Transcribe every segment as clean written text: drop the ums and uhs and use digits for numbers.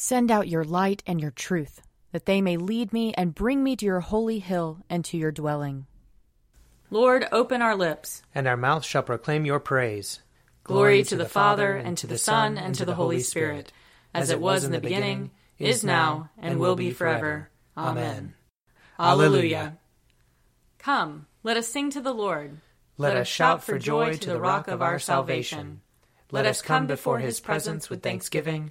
Send out your light and your truth, that they may lead me and bring me to your holy hill and to your dwelling. Lord, open our lips, and our mouth shall proclaim your praise. Glory to the Father, and to the Son, and to the Holy Spirit, as it was in the beginning, is now, and will be forever. Amen. Alleluia. Come, let us sing to the Lord. Let us shout for joy to the rock of our salvation. Let us come before his presence with thanksgiving,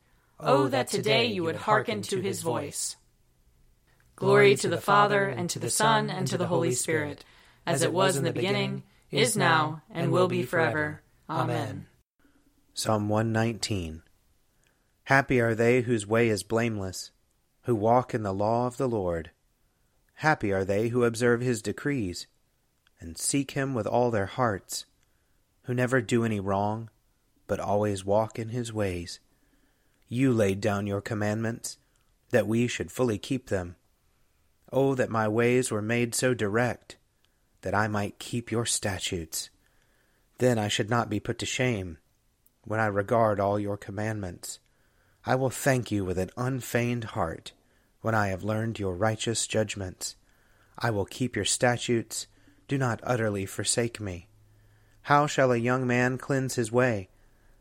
Oh, that today you would hearken to his voice. Glory to the Father, and to the Son, and to the Holy Spirit, as it was in the beginning, is now, and will be forever. Amen. Psalm 119. Happy are they whose way is blameless, who walk in the law of the Lord. Happy are they who observe his decrees, and seek him with all their hearts, who never do any wrong, but always walk in his ways. You laid down your commandments, that we should fully keep them. Oh, that my ways were made so direct, that I might keep your statutes. Then I should not be put to shame, when I regard all your commandments. I will thank you with an unfeigned heart, when I have learned your righteous judgments. I will keep your statutes. Do not utterly forsake me. How shall a young man cleanse his way?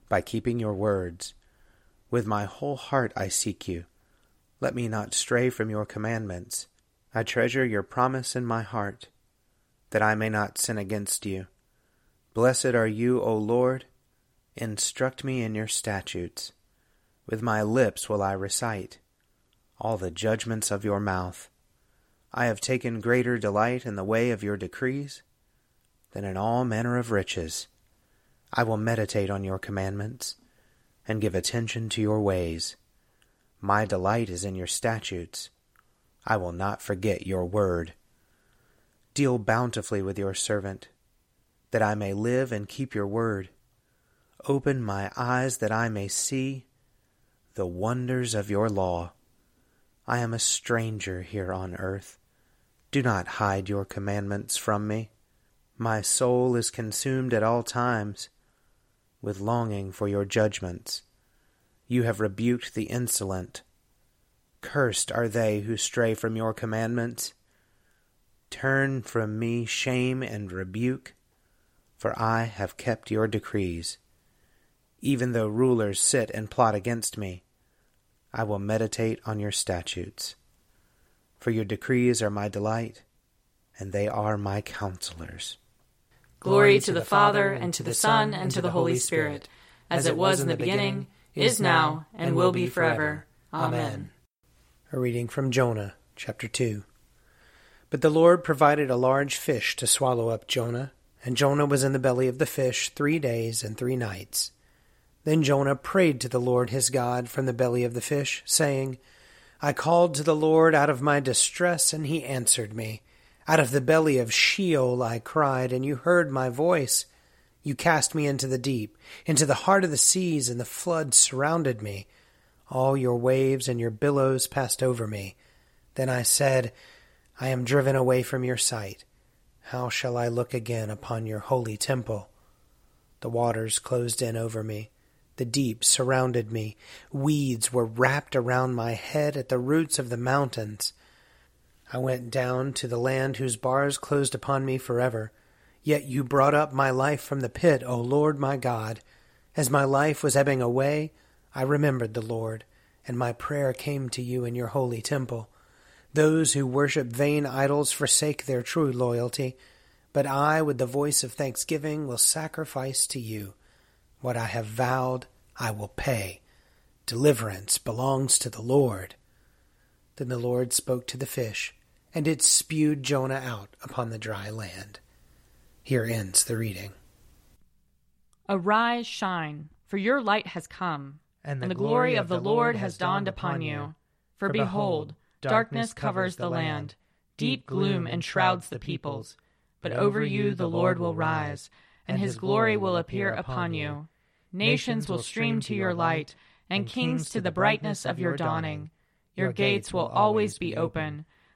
By keeping your words. With my whole heart I seek you. Let me not stray from your commandments. I treasure your promise in my heart, that I may not sin against you. Blessed are you, O Lord. Instruct me in your statutes. With my lips will I recite all the judgments of your mouth. I have taken greater delight in the way of your decrees than in all manner of riches. I will meditate on your commandments, and give attention to your ways. My delight is in your statutes. I will not forget your word. Deal bountifully with your servant, that I may live and keep your word. Open my eyes that I may see the wonders of your law. I am a stranger here on earth. Do not hide your commandments from me. My soul is consumed at all times with longing for your judgments. You have rebuked the insolent. Cursed are they who stray from your commandments. Turn from me shame and rebuke, for I have kept your decrees. Even though rulers sit and plot against me, I will meditate on your statutes. For your decrees are my delight, and they are my counselors. Glory to the Father, and to the Son, and to the Holy Spirit, as it was in the beginning, is now, and will be forever. Amen. A reading from Jonah, chapter 2. But the Lord provided a large fish to swallow up Jonah, and Jonah was in the belly of the fish 3 days and 3 nights. Then Jonah prayed to the Lord his God from the belly of the fish, saying, I called to the Lord out of my distress, and he answered me. Out of the belly of Sheol I cried, and you heard my voice. You cast me into the deep, into the heart of the seas, and the flood surrounded me. All your waves and your billows passed over me. Then I said, I am driven away from your sight. How shall I look again upon your holy temple? The waters closed in over me. The deep surrounded me. Weeds were wrapped around my head at the roots of the mountains. I went down to the land whose bars closed upon me forever. Yet you brought up my life from the pit, O Lord my God. As my life was ebbing away, I remembered the Lord, and my prayer came to you in your holy temple. Those who worship vain idols forsake their true loyalty, but I, with the voice of thanksgiving, will sacrifice to you. What I have vowed, I will pay. Deliverance belongs to the Lord. Then the Lord spoke to the fish, and it spewed Jonah out upon the dry land. Here ends the reading. Arise, shine, for your light has come, and the glory of the Lord has dawned upon you. For behold, Darkness covers the land. Deep gloom enshrouds the peoples. But over you the Lord will rise, and his glory will appear upon you. Nations will stream to your light, and kings to the brightness of your dawning. Your gates will always be open.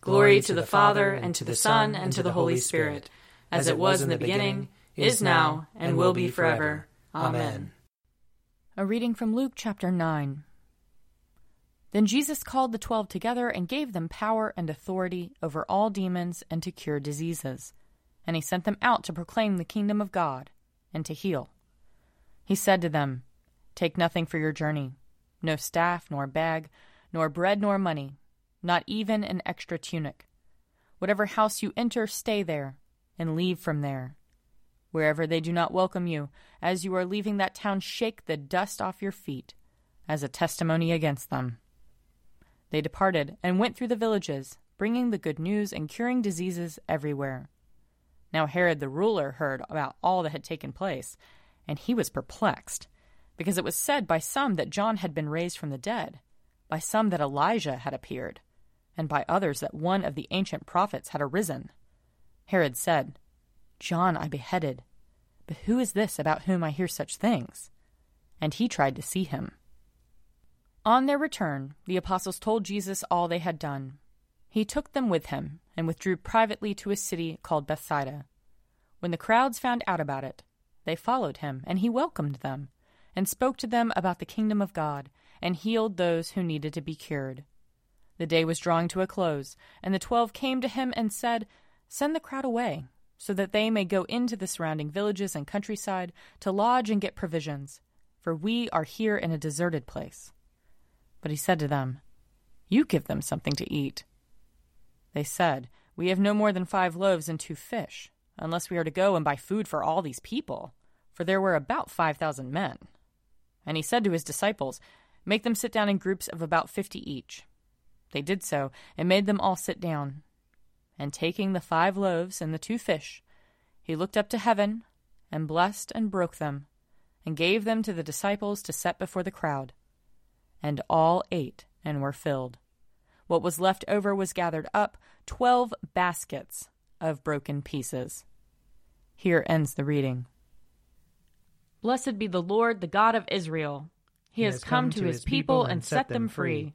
Glory to the Father, and to the Son, and to the Holy Spirit, as it was in the beginning, is now, and will be forever. Amen. A reading from Luke chapter 9. Then Jesus called the 12 together and gave them power and authority over all demons and to cure diseases. And he sent them out to proclaim the kingdom of God and to heal. He said to them, "Take nothing for your journey, no staff, nor bag, nor bread, nor money, not even an extra tunic. Whatever house you enter, stay there, and leave from there. Wherever they do not welcome you, as you are leaving that town, shake the dust off your feet as a testimony against them." They departed and went through the villages, bringing the good news and curing diseases everywhere. Now Herod the ruler heard about all that had taken place, and he was perplexed, because it was said by some that John had been raised from the dead, by some that Elijah had appeared, and by others that one of the ancient prophets had arisen. Herod said, "John I beheaded, but who is this about whom I hear such things?" And he tried to see him. On their return, the apostles told Jesus all they had done. He took them with him and withdrew privately to a city called Bethsaida. When the crowds found out about it, they followed him, and he welcomed them, and spoke to them about the kingdom of God, and healed those who needed to be cured. The day was drawing to a close, and the 12 came to him and said, "Send the crowd away, so that they may go into the surrounding villages and countryside to lodge and get provisions, for we are here in a deserted place." But he said to them, "You give them something to eat." They said, "We have no more than 5 loaves and 2 fish, unless we are to go and buy food for all these people," for there were about 5,000 men. And he said to his disciples, "Make them sit down in groups of about 50 each. They did so, and made them all sit down. And taking the 5 loaves and the 2 fish, he looked up to heaven, and blessed and broke them, and gave them to the disciples to set before the crowd. And all ate and were filled. What was left over was gathered up, 12 baskets of broken pieces." Here ends the reading. Blessed be the Lord, the God of Israel. He has come to his people and set them free.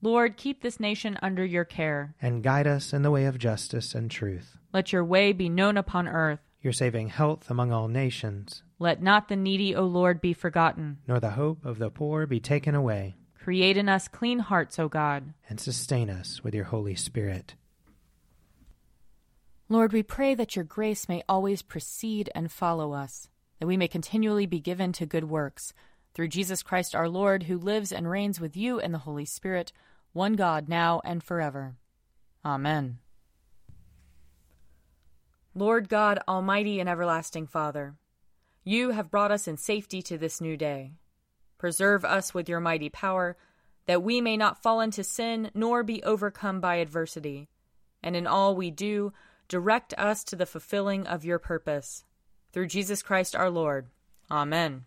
Lord, keep this nation under your care. And guide us in the way of justice and truth. Let your way be known upon earth. Your saving health among all nations. Let not the needy, O Lord, be forgotten. Nor the hope of the poor be taken away. Create in us clean hearts, O God. And sustain us with your Holy Spirit. Lord, we pray that your grace may always precede and follow us, that we may continually be given to good works. Through Jesus Christ our Lord, who lives and reigns with you and the Holy Spirit, one God, now and forever. Amen. Lord God, almighty and everlasting Father, you have brought us in safety to this new day. Preserve us with your mighty power, that we may not fall into sin nor be overcome by adversity, and in all we do, direct us to the fulfilling of your purpose. Through Jesus Christ our Lord. Amen.